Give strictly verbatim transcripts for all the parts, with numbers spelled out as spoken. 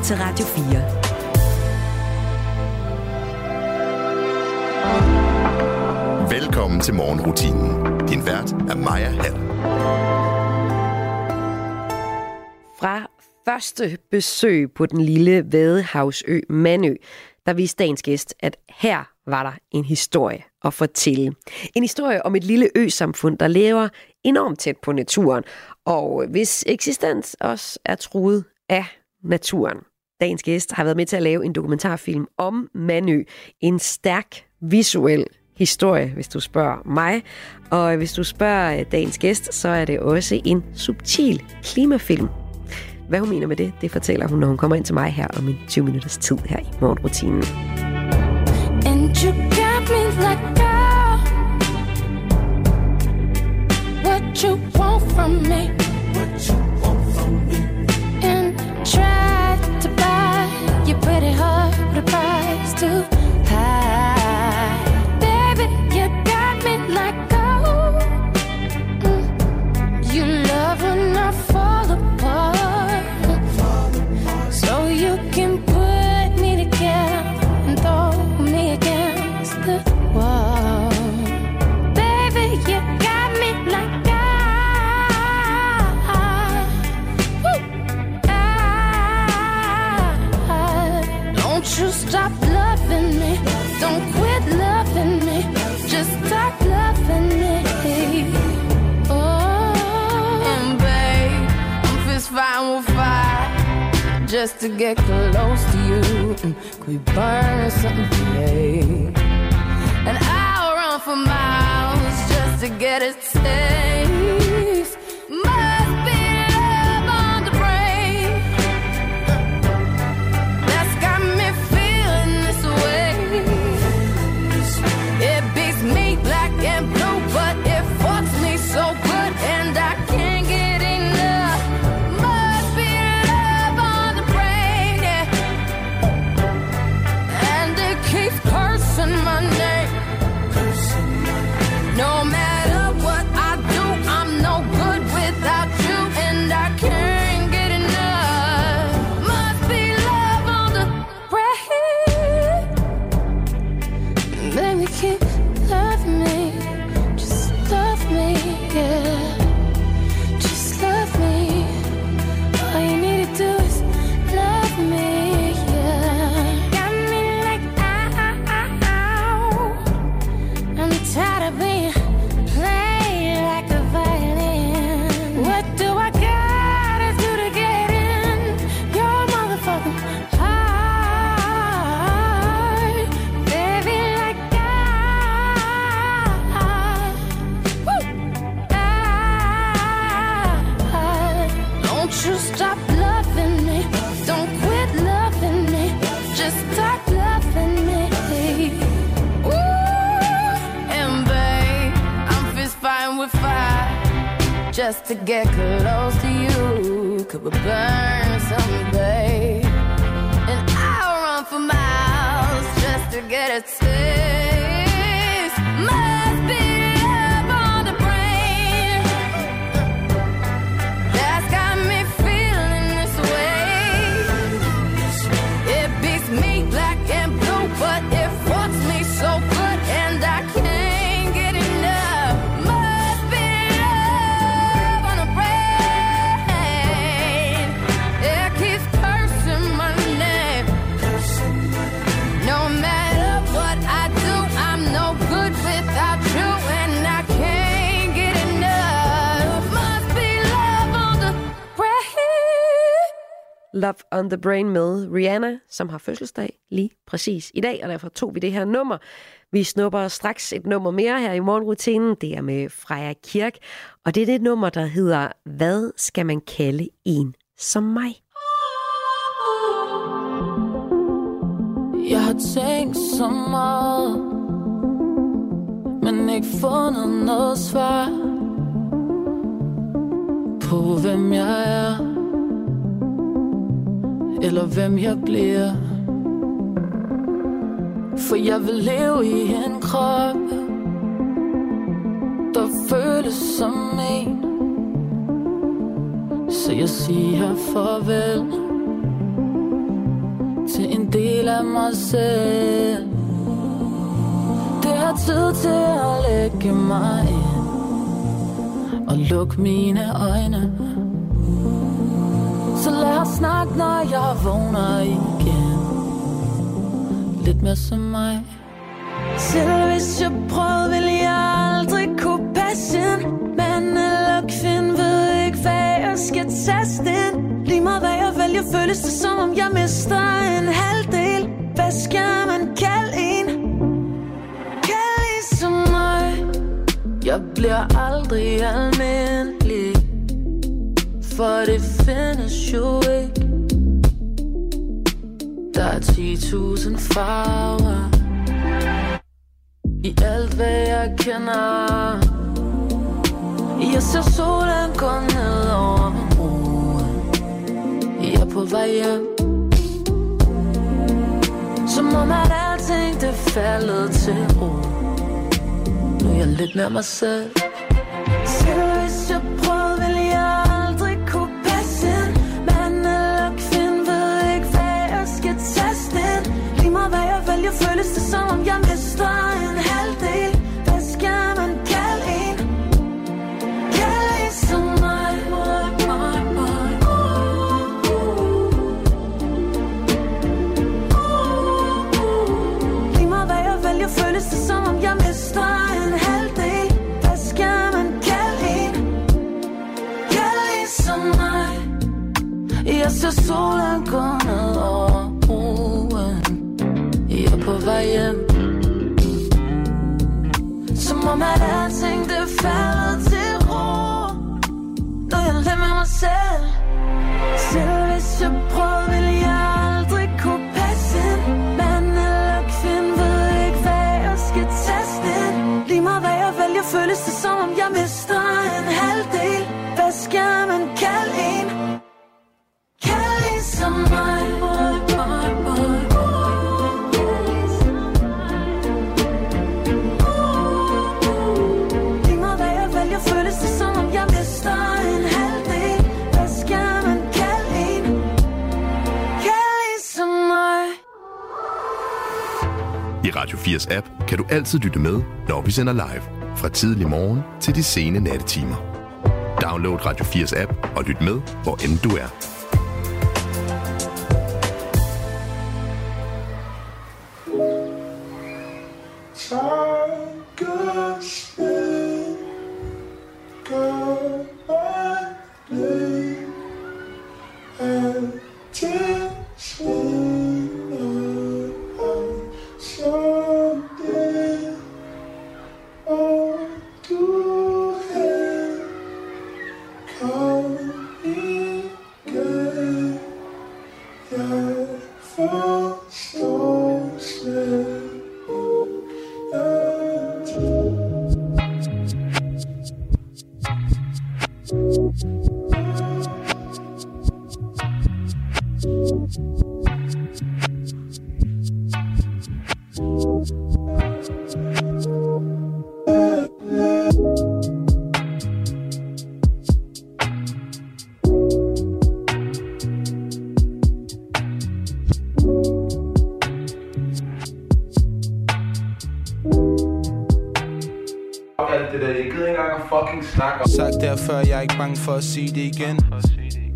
lytter til Radio fire. Velkommen til morgenrutinen. Din vært er Maja Helmer. Fra første besøg på den lille Vadehavsø Mandø, der viste dagens gæst, at her var der en historie at fortælle. En historie om et lille øsamfund, der lever enormt tæt på naturen, og hvis eksistens også er truet af naturen. Dagens gæst har været med til at lave en dokumentarfilm om Mandø. En stærk visuel historie, hvis du spørger mig. Og hvis du spørger dagens gæst, så er det også en subtil klimafilm. Hvad hun mener med det, det fortæller hun, når hun kommer ind til mig her om en tyve minutters tid her i morgenrutinen. And you got me like, girl, what you want from me, what you want from me, and try to buy your pretty heart with a price too high. Baby, you got me like gold, mm. You love when I fall apart, so you can put me together and throw me against the wall. Baby, you got me like I, I. Don't you stop loving me, don't quit loving me, just stop loving me. Oh, and babe, I'm fist fighting with fire just to get close to you. Could we burn something today? And I'll run for miles just to get a taste. Must be love on the brain that's got me feeling this way. It beats me black and blue, but it fucks me so good, and I can't get enough. Must be love on the brain, yeah. And it keeps cursing my name. No matter what I do, I'm no good without you, and I can't get enough. Must be love on the brain. Baby, keep loving me, just love me, yeah. Just love me. All you need to do is love me, yeah. Got me like ow. I'm tired of being played like a violin. What do I gotta do to get in your motherfucking heart? Baby, like I, woo, I. Don't you stop loving me, don't quit loving me, just stop loving me. Ooh, and babe, I'm fist fighting with fire just to get close to you. Could we burn someday? And I'll run for miles just to get a taste. Must be love on the brain that's got me feeling this way. It beats me black and blue, but it fucks me so good, and I can't get enough. Must be love on the brain. It keeps cursing my name. No matter what I do, I'm no good without you, and I can't get enough. Must be love on the brain. Love on the Brain med Rihanna, som har fødselsdag lige præcis i dag, og derfor tog vi det her nummer. Vi snupper straks et nummer mere her i morgenrutinen. Det er med Freja Kirk, og det er det nummer, der hedder Hvad skal man kalde en som mig? Jeg har tænkt så meget, men ikke fundet noget svar på, hvem jeg er, eller hvem jeg bliver. For jeg vil leve i en krop, der føles som en, så jeg siger farvel. en del af mig selv. Det har tid til at lægge mig ind og lukke mine øjne. Så lad os snakke, når jeg vågner igen. Lidt mere som mig. Selv hvis jeg prøvede, ville jeg aldrig kunne passe ind. Mand eller kvinde ved ikke, hvad jeg skal taste ind. Lige meget hvad jeg vælger, føles det som om jeg mister en halvdel. Hvad skal man kalde en? Kald ligesom mig. Jeg bliver aldrig almindelig, for det findes jo ikke. Der er ti tusind farver i alt hvad jeg kender. Jeg ser solen gå ned over min bro. Jeg er på vej hjem, som om at alting det faldet til ro. Nu er jeg lidt mere mig selv. Selv hvis jeg prøvede, ville jeg aldrig kunne passe ind. Mand eller kvinde ved ikke hvad jeg skal taste ind. Lige meget hvad jeg vælger, føles det som om jeg mister en halvdel. Hvad skal man kalde en? Kalde en som mig. Lige meget hvad jeg vælger, føles det som om jeg mister en halvdel. Hvad skal man kalde en? Kalde en som mig. Jeg ser solen gå ned over broen. Jeg er på vej hjem, som om at alting det falder til ro. Når jeg er lidt med mig selv. Selv hvis jeg prøvede, ville jeg aldrig kunne passe ind. Mand eller kvinde ved ikke hvad jeg skal taste ind. Lige meget hvad jeg vælger, føles det som om jeg mister en halvdel. Hvad skal man kalde en? Kalde en som mig. I Radio firs app kan du altid lytte med, når vi sender live, fra tidlig morgen til de sene nattetimer. Download Radio firs app og lyt med, hvor end du er. Før jeg er ikke bange for at sige det igen.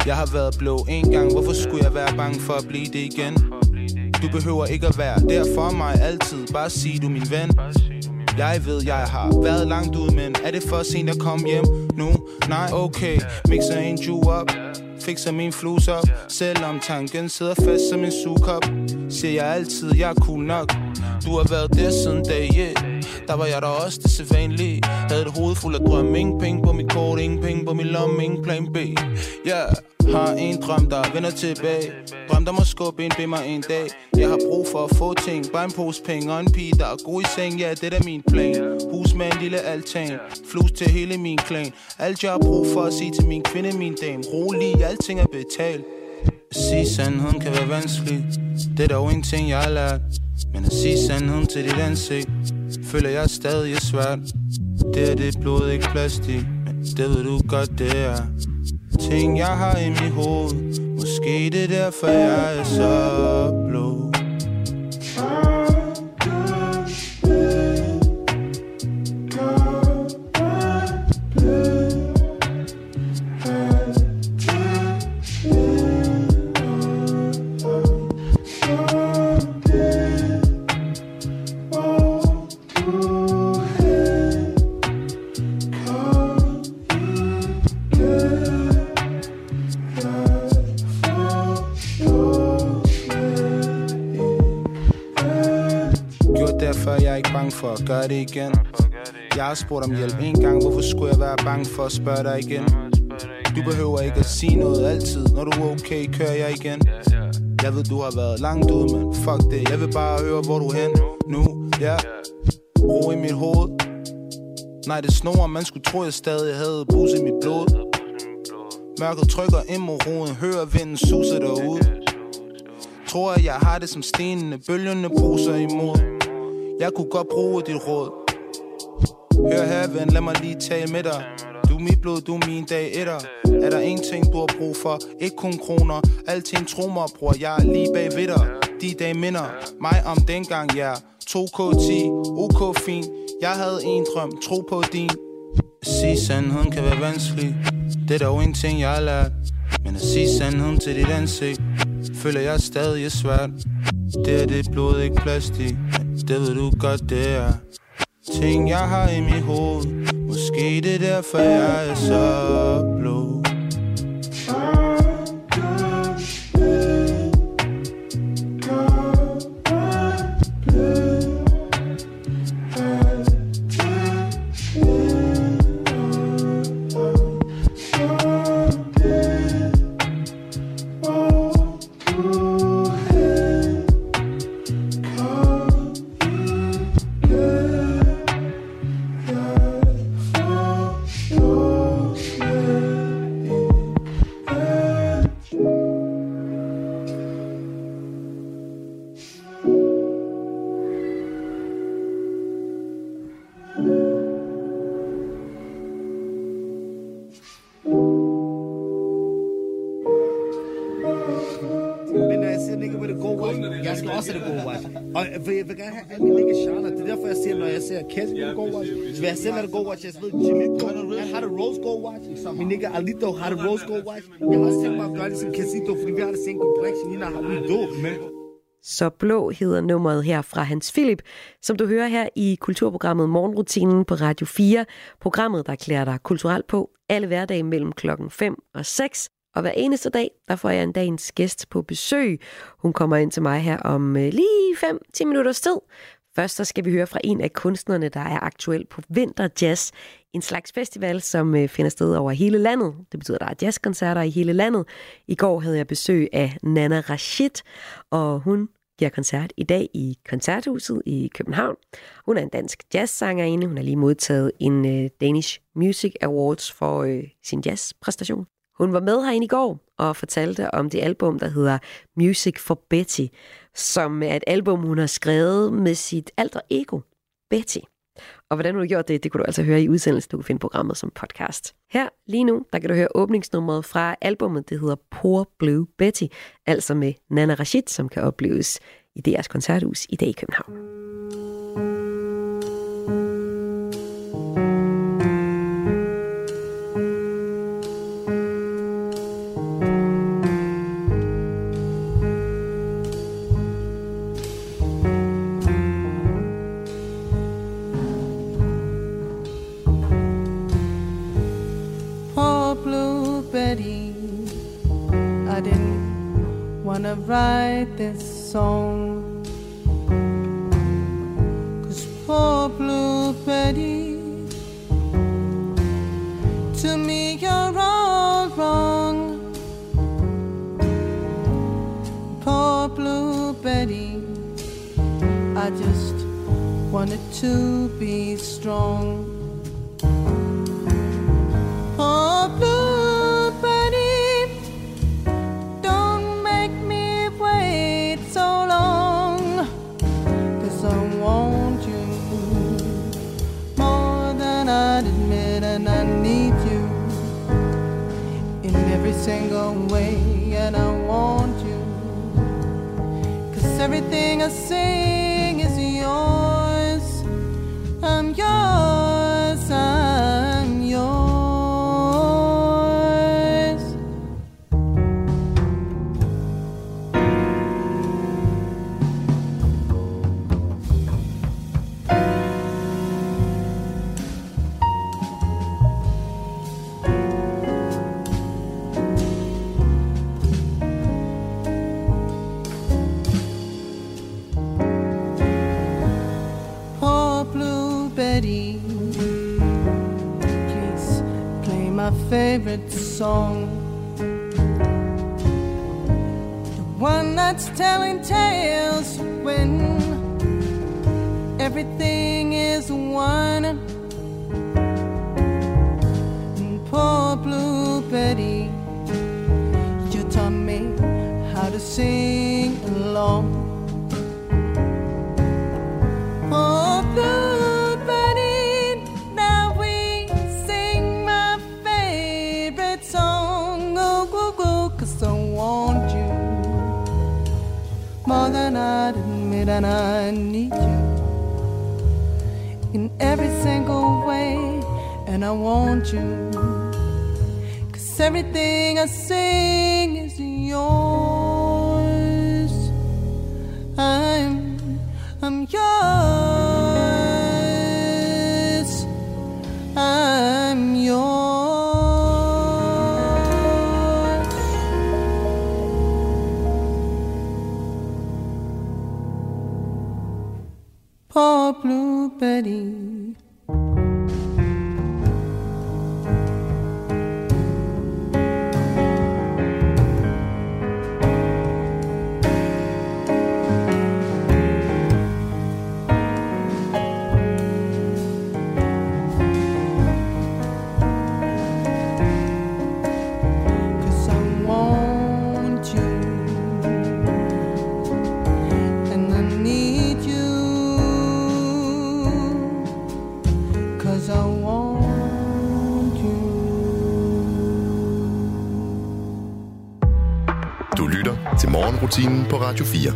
Jeg har været blå en gang, hvorfor skulle jeg være bange for at blive det igen? Du behøver ikke at være der for mig altid, bare sig du min ven. Jeg ved jeg har været langt ude, men er det for sent at komme hjem nu? Nej, okay, mixer en juice op, fikser min flus op. Selvom tanken sidder fast som en sugekop, siger jeg altid jeg er cool nok. Du har været der siden dag et. Der var jeg der også det sædvanlige. Havde et hoved fuld af drømme. Ingen penge på mit kort, ingen penge på min lomme, ingen plan B. Jeg har en drøm, der vender tilbage. Drøm, der må skubbe en ved mig en dag. Jeg har brug for at få ting. Bare en pose penge og en pige, der er god i seng. Ja, det er min plan. Hus med en lille altan. Flus til hele min klan. Alt jeg har brug for at sige til min kvinde, min dame. Rolig, alting er betalt. At sige sandheden kan være vanskelig. Det er dog en ting, jeg har lært. Men at sige sandheden til dit ansigt, føler jeg stadig er svært. Det er det blod, ikke plastik, men det ved du godt, det er. Ting jeg har i mit hoved, måske det er derfor jeg er så blå. derfor jeg er ikke bange for at gøre det igen. Jeg har spurgt om hjælp en gang, hvorfor skulle jeg være bange for at spørge dig igen? Du behøver ikke at sige noget altid, når du er okay, kører jeg igen. Jeg ved, du har været langt ude, men fuck det, jeg vil bare høre, hvor du er hen nu, ja yeah. Ro i mit hoved. Nej, det snor, man skulle tro, jeg stadig havde bus i mit blod. Mørket trykker ind mod roden, hører vinden suser derude. Tror, at jeg har det som stenene, bølgerne bruser imod. Jeg kunne godt bruge dit råd. Hør her, ven, lad mig lige tale med dig. Du er mit blod, du er min dag etter. Er der ingenting, du har brug for? Ikke kun kroner, alting tro mig, bror. Jeg er lige bag ved dig, de dage minder mig om dengang, ja. to k ti, ok fint. Jeg havde en drøm, tro på din. At sige sandheden kan være vanskelig. Det er dog ingenting, jeg har lært. Men at sige sandheden til dit ansigt føler jeg stadig er svært. Det er det blod, ikke plastik. Det ved du godt, det er. Ting jeg har i mit hoved. Måske det er derfor jeg er så blå. Jeg vil gerne have alle mine lækker Charlotte. Det er derfor, jeg siger, når jeg ser Kessel med Gold Watch. Hvis jeg selv har det Gold Watch, jeg ved, Jimmy Gold, han har det Rose Gold Watch. Min lækker Alito har det Rose Gold Watch. Jeg har også tænkt mig at gøre det som Casito, fordi vi har det same complexion, lige når vi er dog. Så blå hedder nummeret her fra Hans Philip, som du hører her i kulturprogrammet Morgenrutinen på Radio fire. Programmet, der klæder dig kulturelt på alle hverdage mellem klokken fem og seks. Og hver eneste dag, der får jeg en dagens gæst på besøg. Hun kommer ind til mig her om øh, lige fem til ti minutters tid. Først så skal vi høre fra en af kunstnerne, der er aktuel på Vinterjazz. En slags festival, som øh, finder sted over hele landet. Det betyder, at der er jazzkoncerter i hele landet. I går havde jeg besøg af Nana Rashid, og hun giver koncert i dag i Koncerthuset i København. Hun er en dansk jazzsangerinde. Hun har lige modtaget en øh, Danish Music Awards for øh, sin jazzpræstation. Hun var med herinde i går og fortalte om det album, der hedder Music for Betty, som er et album, hun har skrevet med sit alter ego, Betty. Og hvordan hun har gjort det, det kunne du altså høre i udsendelsen, du kan finde programmet som podcast. Her lige nu, der kan du høre åbningsnummeret fra albumet, det hedder Poor Blue Betty, altså med Nana Rashid, som kan opleves i D R's Koncerthus i dag i København. Wanna write this song, 'cause poor Blue Betty, to me you're all wrong. Poor Blue Betty, I just wanted to be strong. Poor Blue. And I need you in every single way, and I want you, 'cause everything I sing is yours. I'm yours, I'm yours. ready. Please play my favorite song, the one that's telling tales when everything is one. And poor Blue Betty, you taught me how to sing along. Oh, Blue Betty, now we sing my favorite song. Oh, oh, oh, 'cause I want you more than I'd admit, and I need you in every single way. And I want you 'cause everything I sing is yours. I'm, I'm yours. Poor Blue Betty. Morgenrutinen på Radio fire.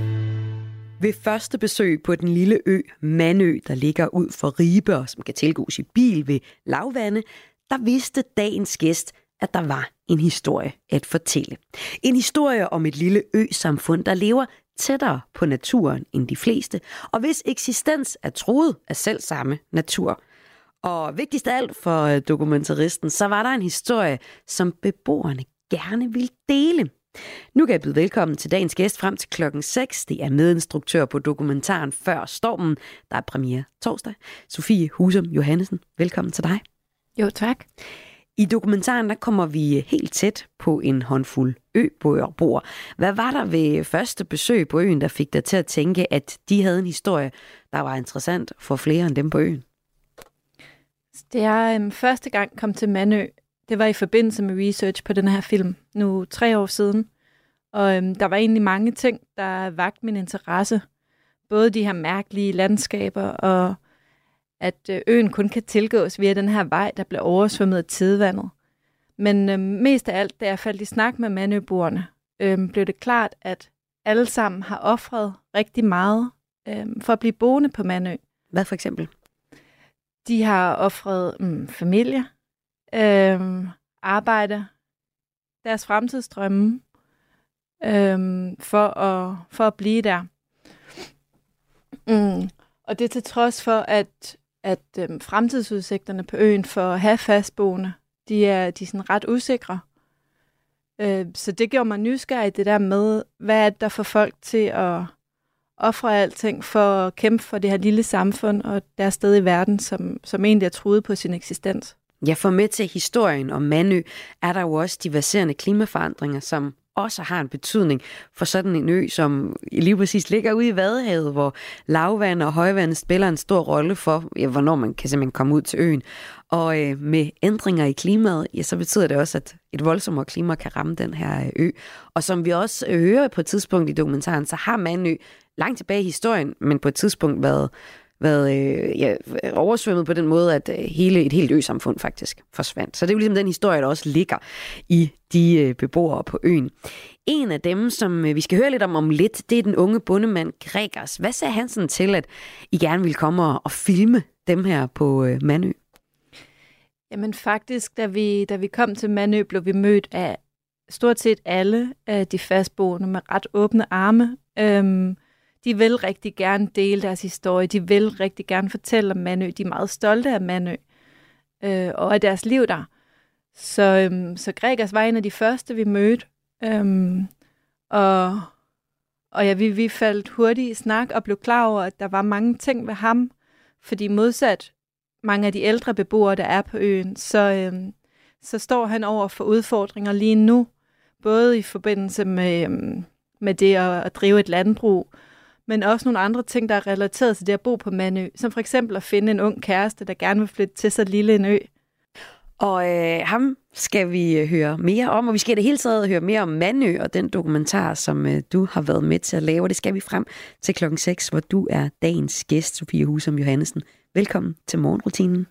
Ved første besøg på den lille ø Mandø, der ligger ud for Ribe og som kan tilgås i bil ved lavvande, der vidste dagens gæst, at der var en historie at fortælle. En historie om et lille ø-samfund, der lever tættere på naturen end de fleste, og hvis eksistens er truet af selvsamme natur. Og vigtigst af alt for dokumentaristen, så var der en historie, som beboerne gerne ville dele. Nu kan jeg byde velkommen til dagens gæst frem til klokken seks. Det er medinstruktør på dokumentaren Før Stormen, der er premiere torsdag. Sofie Husum-Johannesen, velkommen til dig. Jo, tak. I dokumentaren der kommer vi helt tæt på en håndfuld øboer. Hvad var der ved første besøg på øen, der fik dig til at tænke, at de havde en historie, der var interessant for flere end dem på øen? Det er øhm, første gang kom til Mandø. Det var i forbindelse med research på den her film, nu tre år siden. Og øhm, der var egentlig mange ting, der vakte min interesse. Både de her mærkelige landskaber, og at øen kun kan tilgås via den her vej, der blev oversvømmet af tidevandet. Men øhm, mest af alt, da jeg faldt i snak med mandøboerne, øhm, blev det klart, at alle sammen har offret rigtig meget øhm, for at blive boende på Mandø. Hvad for eksempel? De har offret mm, familier. Øhm, arbejde, deres fremtidsdrømme øhm, for, at, for at blive der. Mm. Og det er til trods for, at, at øhm, fremtidsudsigterne på øen for at have fastboende, de er, de er sådan ret usikre. Øhm, så det gjorde mig nysgerrig, det der med, hvad er det, der får folk til at ofre alting for at kæmpe for det her lille samfund og deres sted i verden, som, som egentlig er truet på sin eksistens. Ja, for med til historien om Mandø er der jo også de verserende klimaforandringer, som også har en betydning for sådan en ø, som lige præcis ligger ude i Vadehavet, hvor lavvand og højvand spiller en stor rolle for, ja, hvornår man kan simpelthen komme ud til øen. Og øh, med ændringer i klimaet, ja, så betyder det også, at et voldsommere klima kan ramme den her ø. Og som vi også hører på et tidspunkt i dokumentaren, så har Mandø langt tilbage i historien, men på et tidspunkt været... været øh, ja, oversvømmet på den måde, at hele, et helt ø-samfund faktisk forsvandt. Så det er jo ligesom den historie, der også ligger i de øh, beboere på øen. En af dem, som øh, vi skal høre lidt om om lidt, det er den unge bondemand Gregers. Hvad sagde han sådan til, at I gerne ville komme og, og filme dem her på øh, Mandø? Jamen faktisk, da vi, da vi kom til Mandø, blev vi mødt af stort set alle af de fastboende med ret åbne arme. Øhm, De vil rigtig gerne dele deres historie. De vil rigtig gerne fortælle om Mandø. De er meget stolte af Mandø øh, og af deres liv der. Så, øhm, så Gregers var en af de første, vi mødte. Øhm, og og ja, vi, vi faldt hurtigt i snak og blev klar over, at der var mange ting ved ham. Fordi modsat mange af de ældre beboere, der er på øen, så, øh, så står han over for udfordringer lige nu, både i forbindelse med, øh, med det at, at drive et landbrug, men også nogle andre ting, der er relateret til det at bo på Mandø, som for eksempel at finde en ung kæreste, der gerne vil flytte til så lille en ø. Og øh, ham skal vi høre mere om, og vi skal i det hele taget høre mere om Mandø og den dokumentar, som øh, du har været med til at lave, og det skal vi frem til klokken seks, hvor du er dagens gæst, Sofie Husum-Johannesen. Velkommen til morgenrutinen.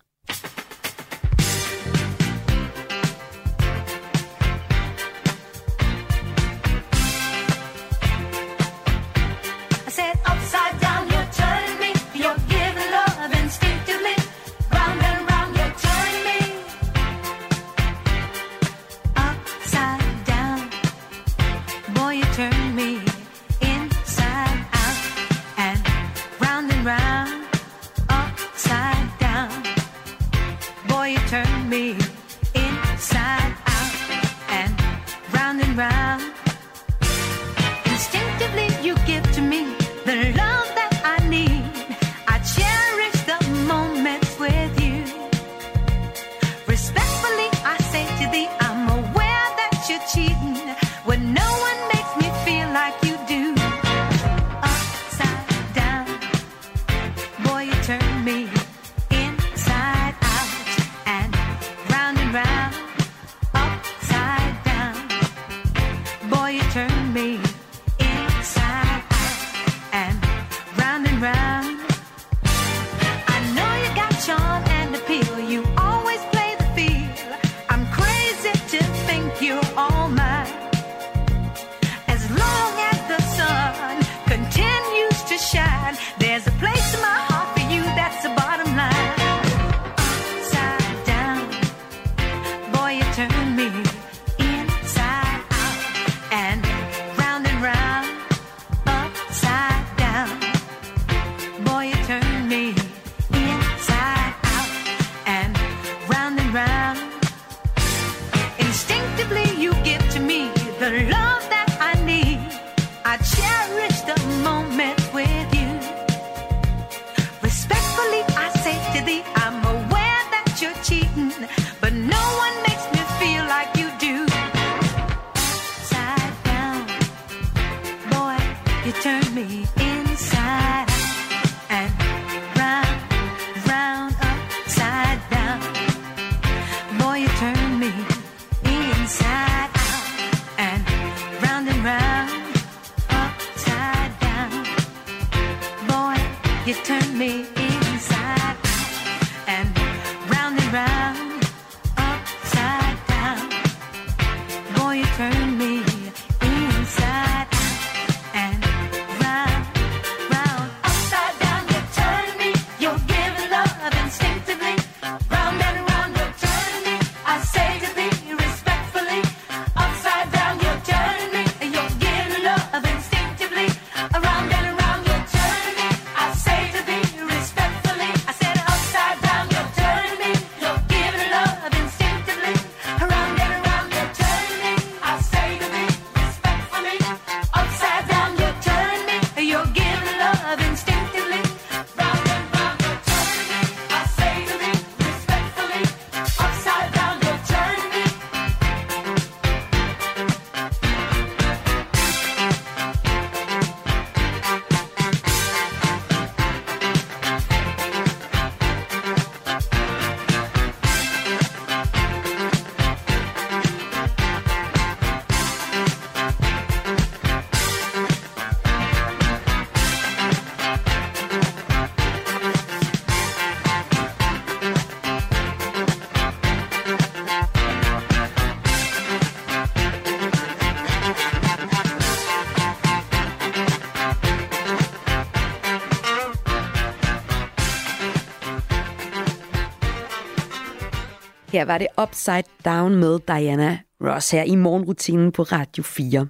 Her var det Upside Down med Diana Ross her i morgenrutinen på Radio fire.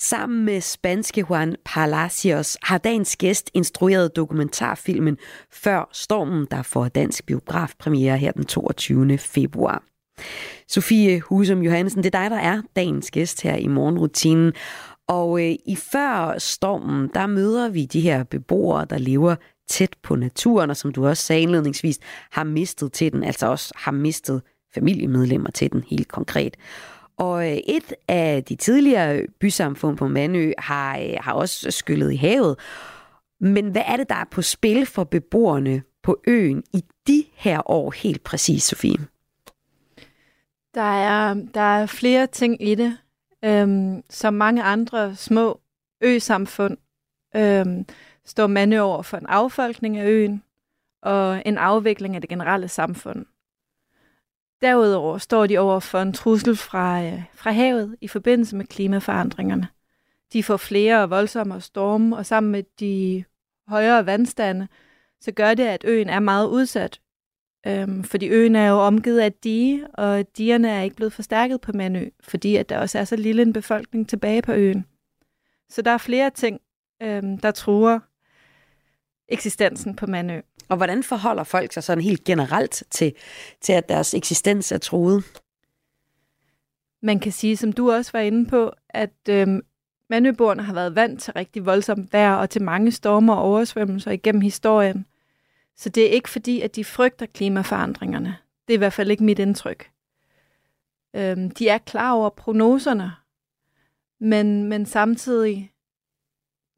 Sammen med spanske Juan Palacios har dagens gæst instrueret dokumentarfilmen Før Stormen, der får dansk biografpremiere her den toogtyvende februar. Sofie Husum-Johannesen, det er dig, der er dagens gæst her i morgenrutinen. Og øh, i Før Stormen, der møder vi de her beboere, der lever tæt på naturen, og som du også sagde indledningsvis, har mistet til den, altså også har mistet familiemedlemmer til den helt konkret. Og et af de tidligere bysamfund på Mandø har, har også skyllet i havet. Men hvad er det, der er på spil for beboerne på øen i de her år helt præcis, Sofie? Der er, der er flere ting i det, øhm, som mange andre små øsamfund øhm, står Mandø over for en affolkning af øen og en afvikling af det generelle samfund. Derudover står de over for en trussel fra, øh, fra havet i forbindelse med klimaforandringerne. De får flere og voldsommere storme, og sammen med de højere vandstande, så gør det, at øen er meget udsat. Øhm, fordi øen er jo omgivet af dige, og digerne er ikke blevet forstærket på Mandø, fordi at der også er så lille en befolkning tilbage på øen. Så der er flere ting, øhm, der truer eksistensen på Mandø. Og hvordan forholder folk sig sådan helt generelt til, til at deres eksistens er truet? Man kan sige, som du også var inde på, at øhm, Mandøboerne har været vant til rigtig voldsomt vejr og til mange stormer og oversvømmelser igennem historien. Så det er ikke fordi, at de frygter klimaforandringerne. Det er i hvert fald ikke mit indtryk. Øhm, de er klar over prognoserne, men, men samtidig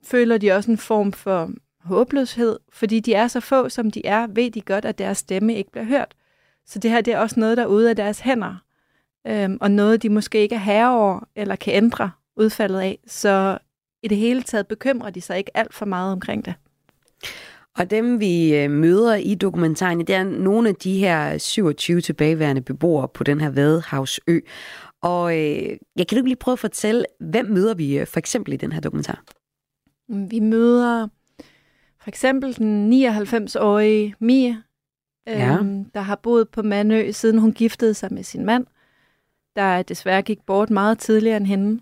føler de også en form for håbløshed, fordi de er så få, som de er, ved de godt, at deres stemme ikke bliver hørt. Så det her det er også noget, der er ude af deres hænder, øhm, og noget, de måske ikke er herre over eller kan ændre udfaldet af. Så i det hele taget bekymrer de sig ikke alt for meget omkring det. Og dem, vi møder i dokumentaren, det er nogle af de her syvogtyve tilbageværende beboere på den her Vadehavsø. Og øh, jeg kan jo lige prøve at fortælle, hvem møder vi for eksempel i den her dokumentar? Vi møder for eksempel den nioghalvfems-årige Mia, øh, ja. der har boet på Mandø, siden hun giftede sig med sin mand, der desværre gik bort meget tidligere end hende.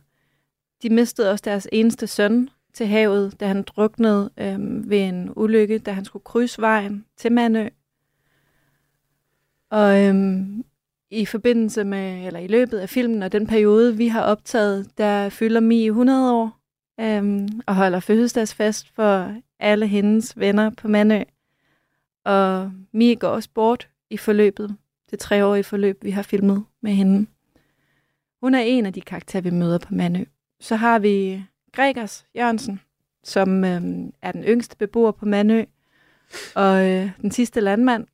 De mistede også deres eneste søn til havet, da han druknede øh, ved en ulykke, da han skulle krydse vejen til Mandø. Og øh, i forbindelse med, eller i løbet af filmen og den periode, vi har optaget, der fylder Mie hundrede år øh, og holder fødselsdagsfest for alle hendes venner på Mandø. Og Mie går også bort i forløbet, det treårige forløb, vi har filmet med hende. Hun er en af de karakterer, vi møder på Mandø. Så har vi Gregers Jørgensen, som øh, er den yngste beboer på Mandø, og øh, den sidste landmand.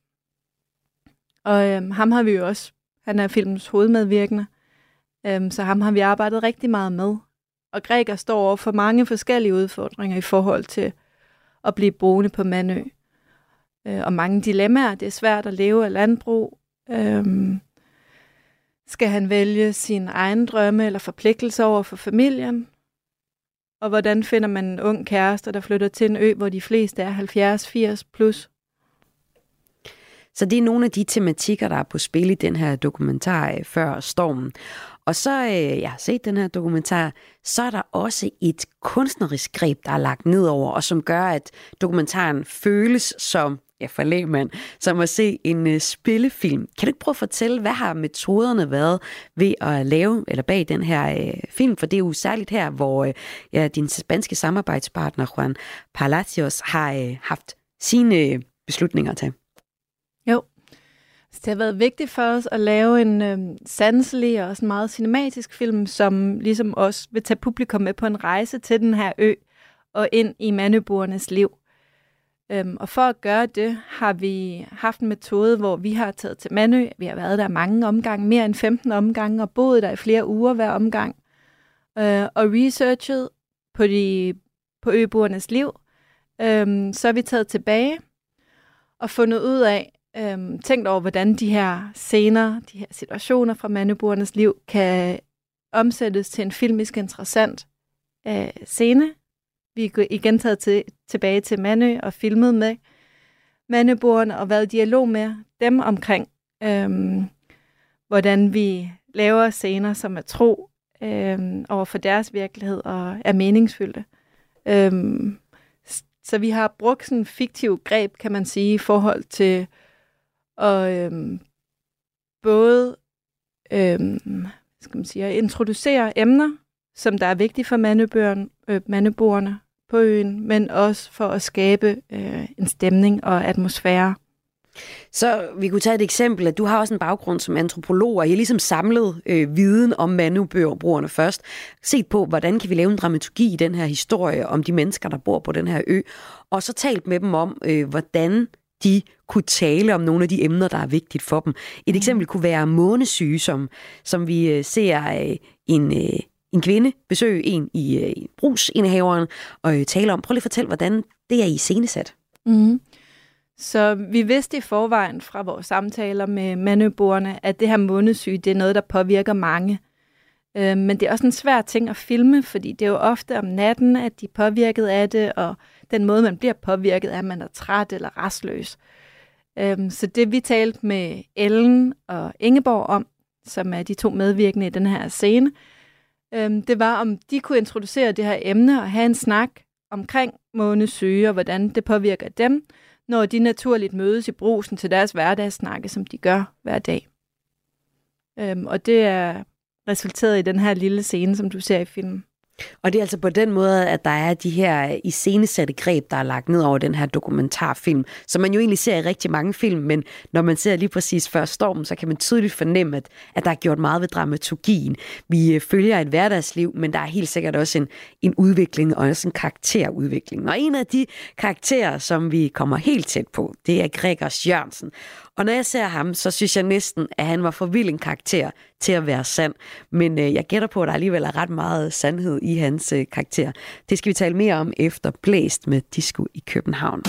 Og øh, ham har vi jo også, han er filmens hovedmedvirkende, øh, så ham har vi arbejdet rigtig meget med. Og Gregers står over for mange forskellige udfordringer i forhold til at blive boende på Mandø. Øh, og mange dilemmaer, det er svært at leve af landbrug. Øh, Skal han vælge sin egen drømme eller forpligtelser over for familien? Og hvordan finder man en ung kæreste, der flytter til en ø, hvor de fleste er halvfjerds til firs plus? Så det er nogle af de tematikker, der er på spil i den her dokumentar Før Stormen. Og så, jeg har set den her dokumentar, så er der også et kunstnerisk greb, der er lagt nedover, og som gør, at dokumentaren føles som Ja, for lægmand, som at se en uh, spillefilm. Kan du ikke prøve at fortælle, hvad har metoderne været ved at lave, eller bag den her uh, film? For det er jo særligt her, hvor uh, ja, din spanske samarbejdspartner, Juan Palacios, har uh, haft sine beslutninger til. Jo, så det har været vigtigt for os at lave en uh, sanselig og også en meget cinematisk film, som ligesom også vil tage publikum med på en rejse til den her ø og ind i mandøboernes liv. Øhm, og for at gøre det, har vi haft en metode, hvor vi har taget til Mandø. Vi har været der mange omgange, mere end femten omgange, og boet der i flere uger hver omgang. Øh, og researchet på, de, på øboernes liv. Øhm, så er vi taget tilbage og fundet ud af, øhm, tænkt over, hvordan de her scener, de her situationer fra mandøboernes liv, kan omsættes til en filmisk interessant øh, scene. Vi er igen taget til, tilbage til Mandø og filmet med mandøboerne og været i dialog med dem omkring, øhm, hvordan vi laver scener, som er tro øhm, over for deres virkelighed og er meningsfyldte. Øhm, så vi har brugt sådan en fiktiv greb, kan man sige, i forhold til at øhm, både øhm, skal man sige, at introducere emner, som der er vigtige for mandøboerne, på øen, men også for at skabe øh, en stemning og atmosfære. Så vi kunne tage et eksempel, at du har også en baggrund som antropolog, og I har ligesom samlet øh, viden om Mandø-brugerne først. Set på, hvordan kan vi lave en dramaturgi i den her historie om de mennesker, der bor på den her ø, og så talt med dem om, øh, hvordan de kunne tale om nogle af de emner, der er vigtigt for dem. Et eksempel kunne være månesyge, som, som vi øh, ser øh, en... Øh, En kvinde besøger en i øh, brugsindehaveren og øh, taler om, prøv lige at fortælle, hvordan det er iscenesat. Mm. Så vi vidste i forvejen fra vores samtaler med mandøboerne, at det her månesyge, det er noget, der påvirker mange. Øh, men det er også en svær ting at filme, fordi det er jo ofte om natten, at de er påvirket af det, og den måde, man bliver påvirket af, at man er træt eller rastløs. Øh, så det vi talte med Ellen og Ingeborg om, som er de to medvirkende i den her scene, det var, om de kunne introducere det her emne og have en snak omkring månesyge og hvordan det påvirker dem, når de naturligt mødes i brusen til deres hverdagssnakke, som de gør hver dag. Og det er resulteret i den her lille scene, som du ser i filmen. Og det er altså på den måde, at der er de her iscenesatte greb, der er lagt ned over den her dokumentarfilm, som man jo egentlig ser i rigtig mange film, men når man ser lige præcis Før Stormen, så kan man tydeligt fornemme, at, at der er gjort meget ved dramaturgien. Vi følger et hverdagsliv, men der er helt sikkert også en, en udvikling og også en karakterudvikling. Og en af de karakterer, som vi kommer helt tæt på, det er Gregers Jørgensen. Og når jeg ser ham, så synes jeg næsten, at han var for vild en karakter til at være sand. Men øh, jeg gætter på, at der alligevel er ret meget sandhed i hans øh, karakter. Det skal vi tale mere om efter Blæst med Disco i København.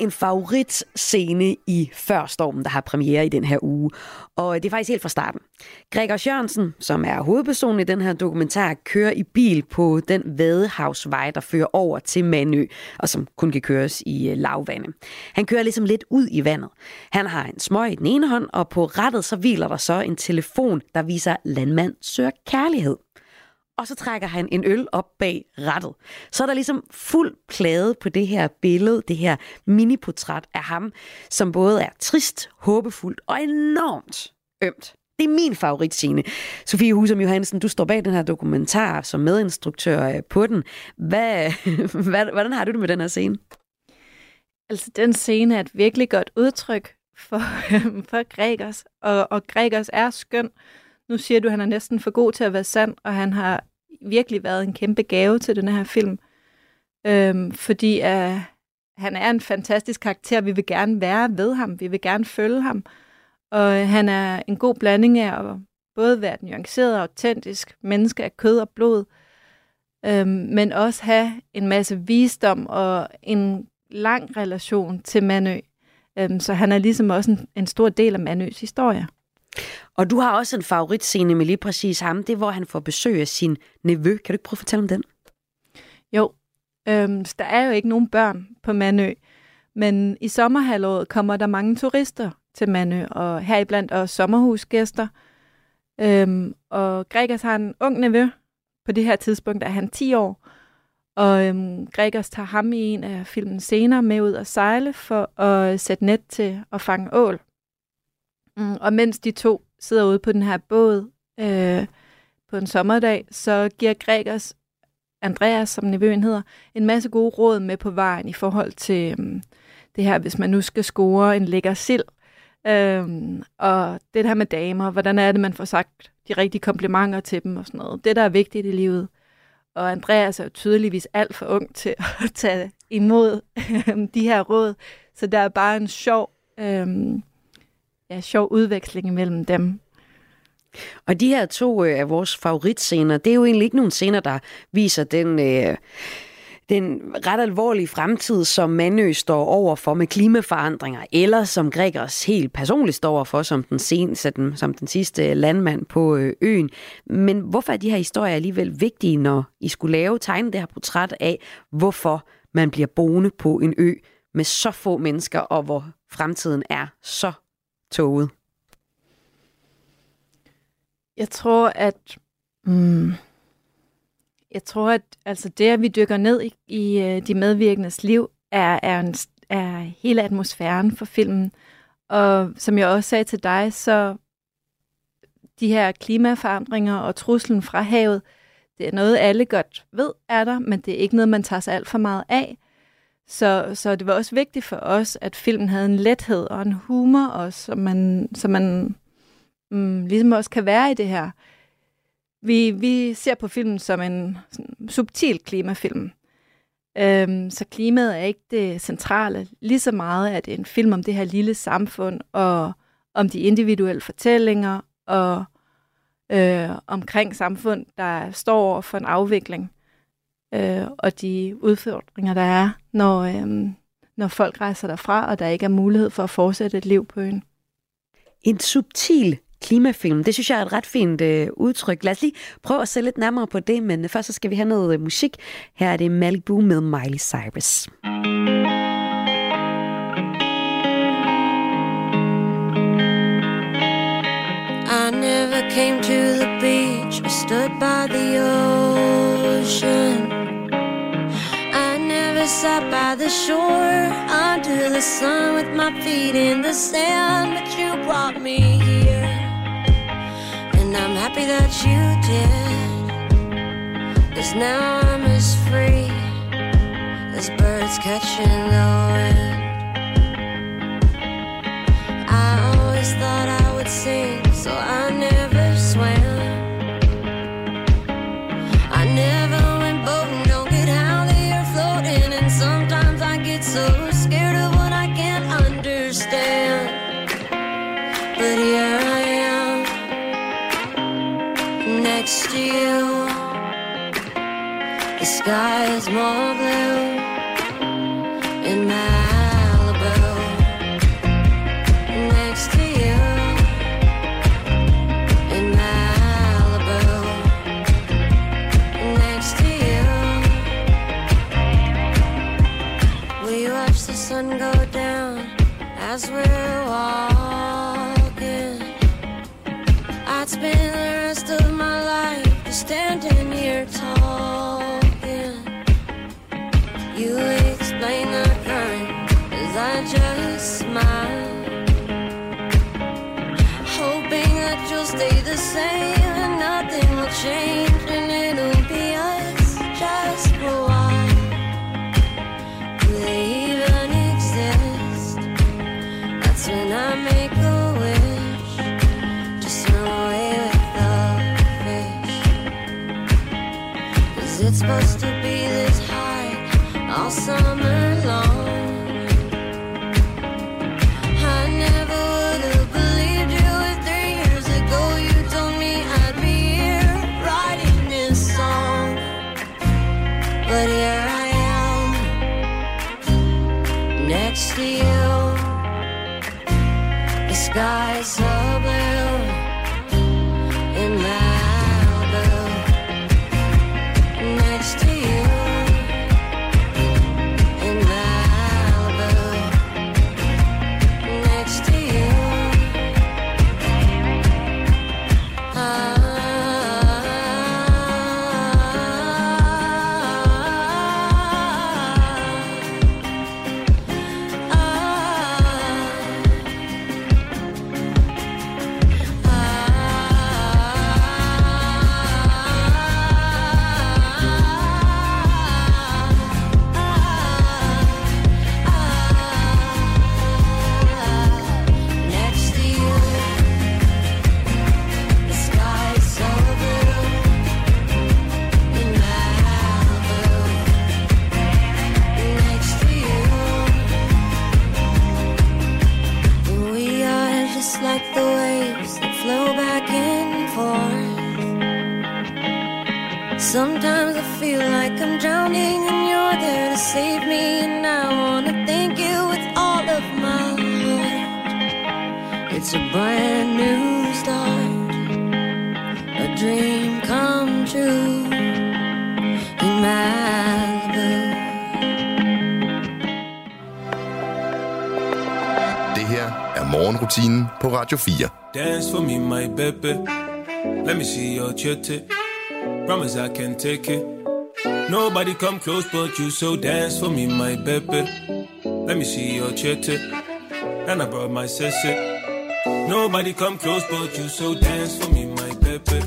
En favoritscene i Før Stormen, der har premiere i den her uge. Og det er faktisk helt fra starten. Gregers Jørgensen, som er hovedpersonen i den her dokumentar, kører i bil på den Vadehavsvej, der fører over til Mandø, og som kun kan køres i lavvande. Han kører ligesom lidt ud i vandet. Han har en smøg i den ene hånd, og på rattet så hviler der så en telefon, der viser Landmand Søger Kærlighed. og så trækker han en øl op bag rattet. Så er der ligesom fuld plade på det her billede, det her miniportræt af ham, som både er trist, håbefuldt og enormt ømt. Det er min favoritscene. Sofie Husum-Johannesen, du står bag den her dokumentar som medinstruktør på den. Hvad, hvordan har du det med den her scene? Altså, den scene er et virkelig godt udtryk for, for Gregers, og, og Gregers er skøn. Nu siger du, at han er næsten for god til at være sand, og han har virkelig været en kæmpe gave til den her film. Øhm, fordi øh, han er en fantastisk karakter, vi vil gerne være ved ham, vi vil gerne følge ham. Og øh, han er en god blanding af at både være et nuanceret og autentisk menneske af kød og blod, øhm, men også have en masse visdom og en lang relation til Mandø. Øhm, så han er ligesom også en, en stor del af Mandøs historie. Og du har også en favoritscene med lige præcis ham, det er, hvor han får besøg af sin nevø. Kan du ikke prøve at fortælle om den? Jo, øhm, der er jo ikke nogen børn på Mandø, men i sommerhalvåret kommer der mange turister til Mandø, og heriblandt også sommerhusgæster. Øhm, og Gregers har en ung nevø, på det her tidspunkt er han ti år, og øhm, Gregers tager ham i en af filmen senere med ud at sejle for at sætte net til at fange ål. Og mens de to sidder ude på den her båd øh, på en sommerdag, så giver Gregers, Andreas, som nevøen hedder, en masse gode råd med på vejen i forhold til øh, det her, hvis man nu skal score en lækker sild. Øh, og det her med damer, hvordan er det, man får sagt de rigtige komplimenter til dem og sådan noget. Det, der er vigtigt i livet. Og Andreas er jo tydeligvis alt for ung til at tage imod øh, de her råd. Så der er bare en sjov... Øh, Ja, sjov udveksling imellem dem. Og de her to øh, af vores favoritscener, det er jo egentlig ikke nogen scener, der viser den, øh, den ret alvorlige fremtid, som Mandø står overfor med klimaforandringer, eller som Gregers helt personligt står overfor som den, seneste, den, som den sidste landmand på øh, øen. Men hvorfor er de her historier alligevel vigtige, når I skulle lave tegne det her portræt af, hvorfor man bliver boende på en ø med så få mennesker, og hvor fremtiden er så toget? Jeg tror, at mm, jeg tror, at altså det, at vi dykker ned i, i de medvirkendes liv, er, er, en, er hele atmosfæren for filmen. Og som jeg også sagde til dig, så de her klimaforandringer og truslen fra havet, det er noget, alle godt ved er der, men det er ikke noget, man tager sig alt for meget af. Så, så det var også vigtigt for os, at filmen havde en lethed og en humor også, som man, som man mm, ligesom også kan være i det her. Vi, vi ser på filmen som en sådan, subtil klimafilm. Øhm, så klimaet er ikke det centrale. Lige så meget er det en film om det her lille samfund, og om de individuelle fortællinger, og øh, omkring samfund, der står over for en afvikling. Øh, og de udfordringer, der er, når, øh, når folk rejser derfra, og der ikke er mulighed for at fortsætte et liv på øen. En subtil klimafilm, det synes jeg er et ret fint øh, udtryk. Lad os lige prøve at se lidt nærmere på det, men først så skal vi have noget øh, musik. Her er det Malibu med Miley Cyrus. I never came to the beach, I stood by the ocean. Sat by the shore under the sun with my feet in the sand, but you brought me here, and I'm happy that you did, 'cause now I'm as free as birds catching the wind. I always thought I would sing, so I never swam. I never went boating. Sometimes I get so scared of what I can't understand, but here I am next to you. The sky is more blue in Malibu next to you in Malibu next to you. Sun go down as we're walking. I'd spend the rest of my life just standing here Supposed to be this high all summer long. I never would have believed you if three years ago you told me I'd be here writing this song. But here I am next to you. The sky's so blue and my på Radio fire. Dance for me, my baby. Let me see your titty. Promise I can take it. Nobody come close but you, so dance for me, my baby. Let me see your titty. And I brought my sissy. Nobody come close but you, so dance for me, my baby.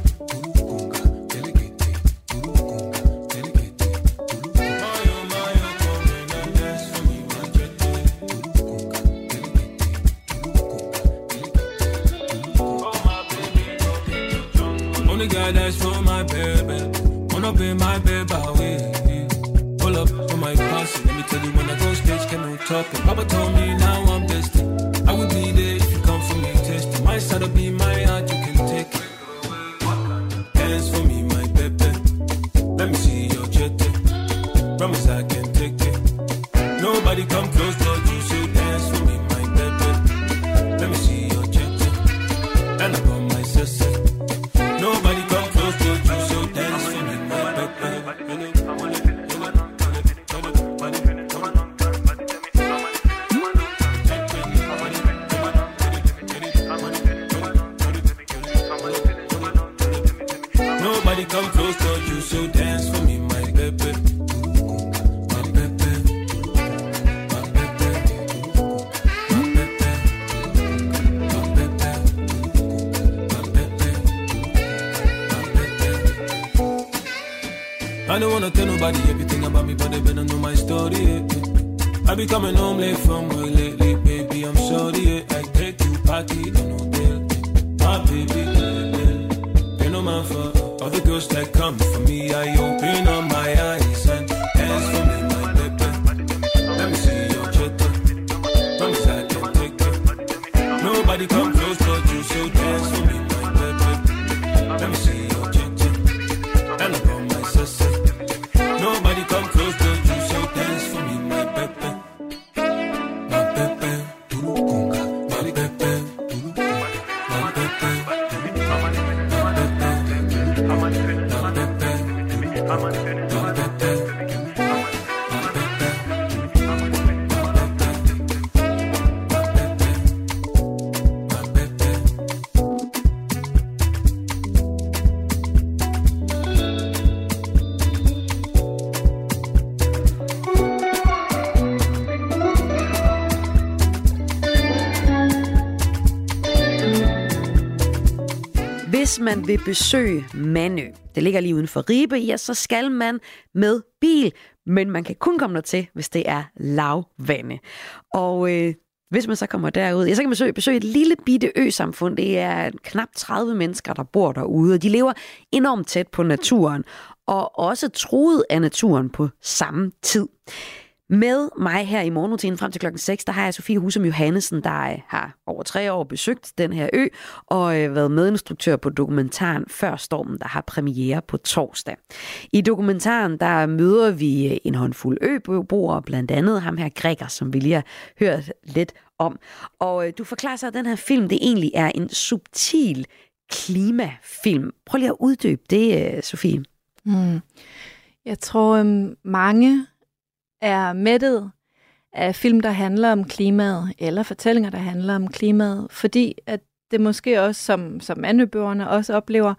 Hvis Hvis man vil besøge Mandø, det ligger lige uden for Ribe, ja, så skal man med bil. Men man kan kun komme dertil, hvis det er lavvande. Og øh, hvis man så kommer derud, ja, så kan man besøge, besøge et lille bitte ø-samfund. Det er knap tredive mennesker, der bor derude, og de lever enormt tæt på naturen, og også truet af naturen på samme tid. Med mig her i morgenrutinen frem til klokken seks, der har jeg Sofie Husum-Johannesen, der har over tre år besøgt den her ø og været medinstruktør på dokumentaren Før Stormen, der har premiere på torsdag. I dokumentaren, der møder vi en håndfuld øboere, blandt andet ham her Gregers, som vi lige har hørt lidt om. Og du forklarer så, at den her film, det egentlig er en subtil klimafilm. Prøv lige at uddybe det, Sofie. Hmm. Jeg tror, mange er mættet af film, der handler om klimaet, eller fortællinger, der handler om klimaet, fordi at det måske også, som, som mandøbøgerne også oplever,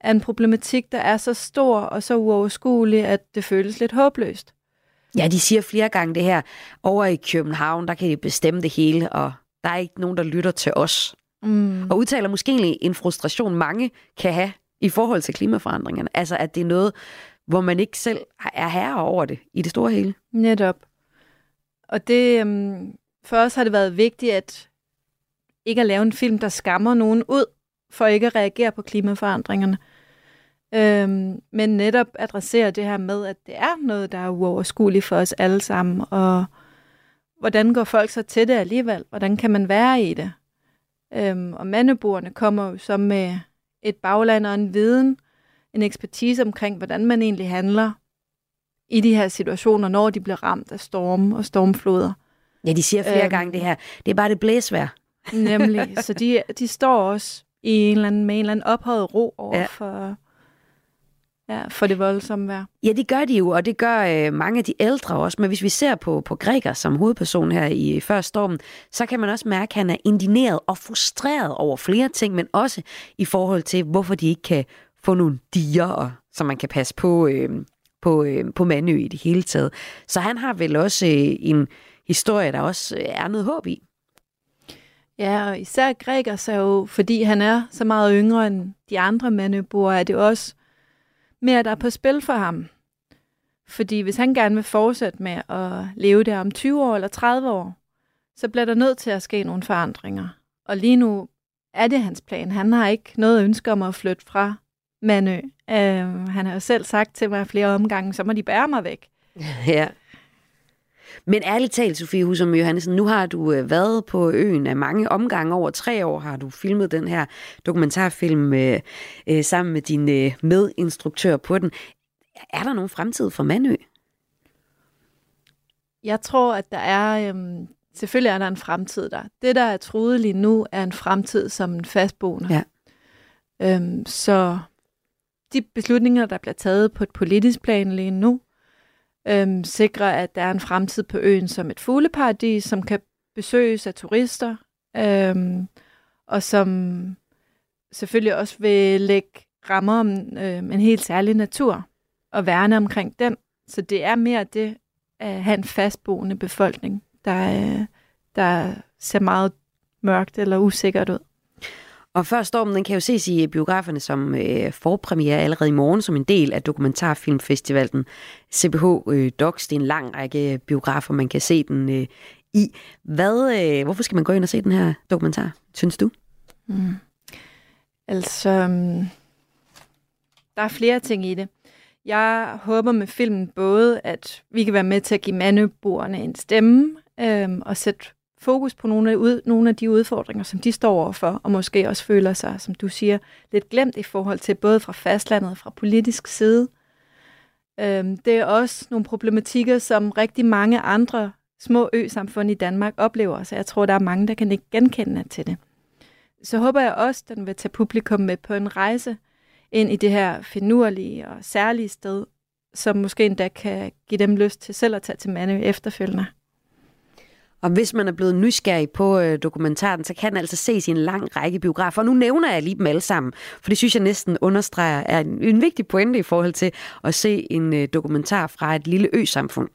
er en problematik, der er så stor og så uoverskuelig, at det føles lidt håbløst. Ja, de siger flere gange det her. Over i København, der kan de bestemme det hele, og der er ikke nogen, der lytter til os. Mm. Og udtaler måske egentlig en frustration, mange kan have i forhold til klimaforandringerne. Altså, at det er noget, hvor man ikke selv er herre over det i det store hele. Netop. Og det, øhm, for os har det været vigtigt, at ikke at lave en film, der skammer nogen ud, for ikke at reagere på klimaforandringerne. Øhm, men netop adressere det her med, at det er noget, der er uoverskueligt for os alle sammen, og hvordan går folk så til det alligevel? Hvordan kan man være i det? Øhm, og mandøboerne kommer jo så med et bagland og en viden, en ekspertise omkring, hvordan man egentlig handler i de her situationer, når de bliver ramt af storme og stormfloder. Ja, de siger flere øhm, gange det her. Det er bare det blæsvejr. Nemlig. Så de, de står også i en eller anden, med en eller anden ophøjet ro over ja. for, ja, for det voldsomme vejr. Ja, det gør de jo, og det gør øh, mange af de ældre også. Men hvis vi ser på, på Greger som hovedperson her i Før Stormen, så kan man også mærke, at han er indigneret og frustreret over flere ting, men også i forhold til, hvorfor de ikke kan få nogle diger, som man kan passe på, øh, på, øh, på Mandø i det hele taget. Så han har vel også øh, en historie, der også er noget håb i. Ja, og især Gregers er jo, fordi han er så meget yngre end de andre mandøboere, er det også mere, der er på spil for ham. Fordi hvis han gerne vil fortsætte med at leve der om tyve år eller tredive år, så bliver der nødt til at ske nogle forandringer. Og lige nu er det hans plan. Han har ikke noget ønske om at flytte fra Mandø. Øh, han har jo selv sagt til mig flere omgange, så må de bære mig væk. Ja. Men ærligt talt, Sofie Husum-Johannesen, nu har du været på øen af mange omgange. Over tre år har du filmet den her dokumentarfilm øh, øh, sammen med din øh, medinstruktør på den. Er der nogen fremtid for Mandø? Jeg tror, at der er... Øh, selvfølgelig er der en fremtid der. Det, der er truet lige nu, er en fremtid som en fastboende. Ja. Øh, så... De beslutninger, der bliver taget på et politisk plan lige nu, øhm, sikrer, at der er en fremtid på øen som et fugleparadis, som kan besøges af turister, øhm, og som selvfølgelig også vil lægge rammer om øhm, en helt særlig natur og værne omkring den. Så det er mere det at have en fastboende befolkning, der, øh, der ser meget mørkt eller usikkert ud. Og Før Stormen, den kan jo ses i biograferne som øh, forpremiere allerede i morgen, som en del af dokumentarfilmfestivalen C B H øh, Docs. Det er en lang række biografer, man kan se den øh, i. Hvad, øh, hvorfor skal man gå ind og se den her dokumentar, synes du? Mm. Altså, der er flere ting i det. Jeg håber med filmen både, at vi kan være med til at give mandøboerne en stemme øh, og sætte fokus på nogle af, ud, nogle af de udfordringer, som de står overfor, og måske også føler sig, som du siger, lidt glemt i forhold til både fra fastlandet og fra politisk side. Øhm, det er også nogle problematikker, som rigtig mange andre små ø-samfund i Danmark oplever, så jeg tror, der er mange, der kan ikke genkende til det. Så håber jeg også, at den vil tage publikum med på en rejse ind i det her finurlige og særlige sted, som måske endda kan give dem lyst til selv at tage til Mandø efterfølgende. Og hvis man er blevet nysgerrig på øh, dokumentaren, så kan den altså ses i en lang række biografer. Og nu nævner jeg lige dem alle sammen, for det synes jeg næsten understreger er en, en vigtig pointe i forhold til at se en øh, dokumentar fra et lille ø-samfund.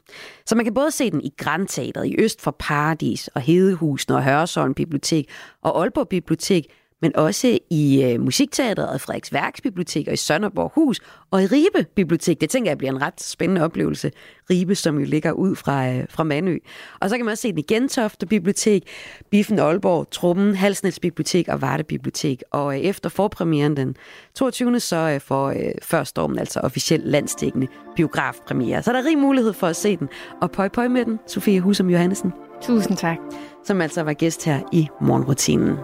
Så man kan både se den i Grand Teatret, i Øst for Paradis og Hedehusene og Hørsholm Bibliotek og Aalborg Bibliotek, men også i øh, Musikteateret, Frederiks Værksbibliotek og i Sønderborg Hus og i Ribe Bibliotek. Det tænker jeg bliver en ret spændende oplevelse. Ribe, som jo ligger ud fra, øh, fra Mandø. Og så kan man også se den i Gentofte Bibliotek, Biffen, Aalborg, Trummen, Halsnæs Bibliotek og Varde Bibliotek. Og øh, efter forpremieren den toogtyvende så øh, får øh, Før Stormen altså officielt landsdækkende biografpremiere. Så er der rig mulighed for at se den. Og pøj pøj med den, Sofie Husum-Johannesen. Tusind tak. Som altså var gæst her i Morgenrutinen.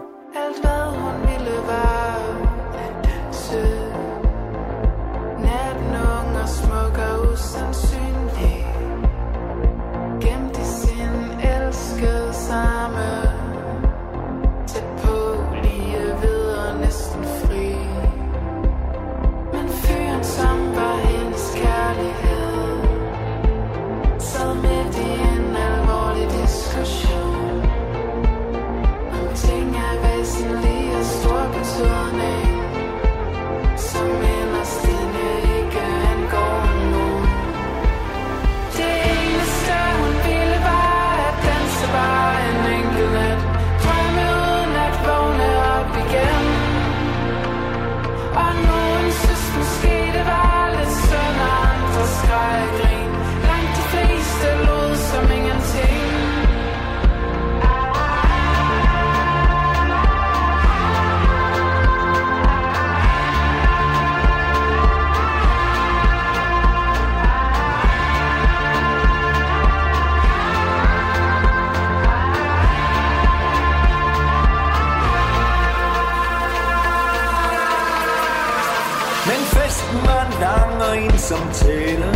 Samtale,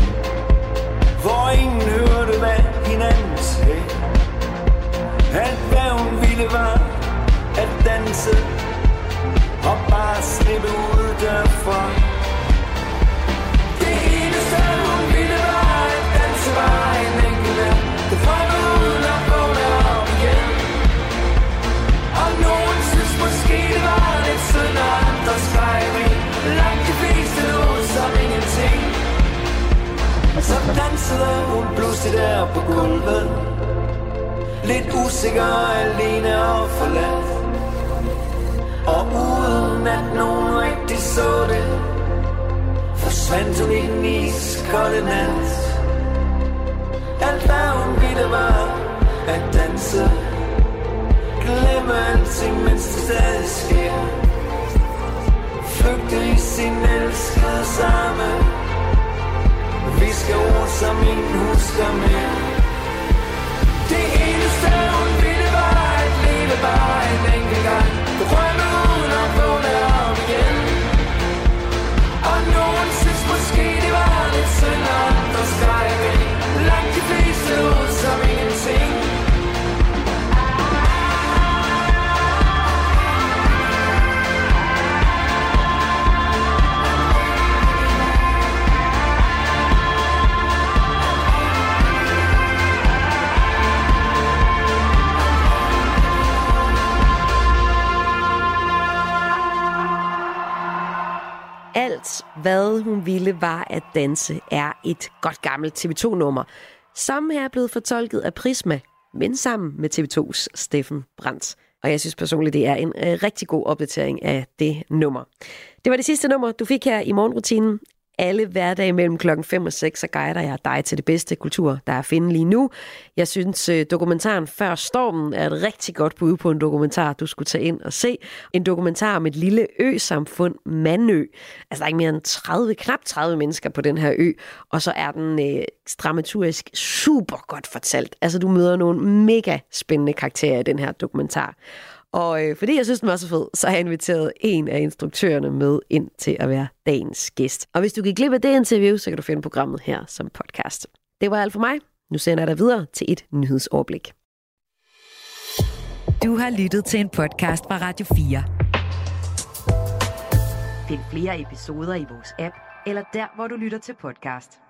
hvor ingen hørte hvad hinanden sagde. Alt hvad hun ville var at danse og bare slippe ud derfra. Det eneste hun ville var at danse var en enkelt land. Det drømmede uden at vågne op igen. Og nogen synes måske det var lidt synd, og andre skreg vi. Langt de fleste lå som ingenting. Og så dansede hun pludselig der på gulvet, lidt usikker, alene og forladt. Og uden at nogen rigtig så det, forsvandt hun i den iskolde nat. Alt hvad hun ville var at danse, glemme alting, mens det stadig sker. Flygte i sin elskede samme, vi skal ord, som ingen husker mere. Det eneste hun ville var at leve bare en enkelt gang. Drømme uden at vågne op igen. Og nogen synes måske det var lidt synd, og andre skreg væk. Langt de fleste ud som ingenting. Alt, hvad hun ville, var at danse, er et godt gammelt T V to-nummer, som her er blevet fortolket af Prisma, men sammen med T V to's Steffen Brandt. Og jeg synes personligt, det er en rigtig god opdatering af det nummer. Det var det sidste nummer, du fik her i Morgenrutinen. Alle hverdage mellem klokken fem og seks, så guider jeg dig til det bedste kultur, der er at finde lige nu. Jeg synes, dokumentaren Før Stormen er et rigtig godt bud på en dokumentar, du skulle tage ind og se. En dokumentar om et lille ø-samfund, Mandø. Altså, der er ikke mere end tredive, knap tredive mennesker på den her ø, og så er den øh, dramaturgisk super godt fortalt. Altså, du møder nogle mega spændende karakterer i den her dokumentar. Og øh, fordi jeg synes, den var så fed, så har jeg inviteret en af instruktørerne med ind til at være dagens gæst. Og hvis du gik glip af det interview, så kan du finde programmet her som podcast. Det var alt for mig. Nu sender jeg dig videre til et nyhedsoverblik. Du har lyttet til en podcast fra Radio fire. Find flere episoder i vores app, eller der, hvor du lytter til podcast.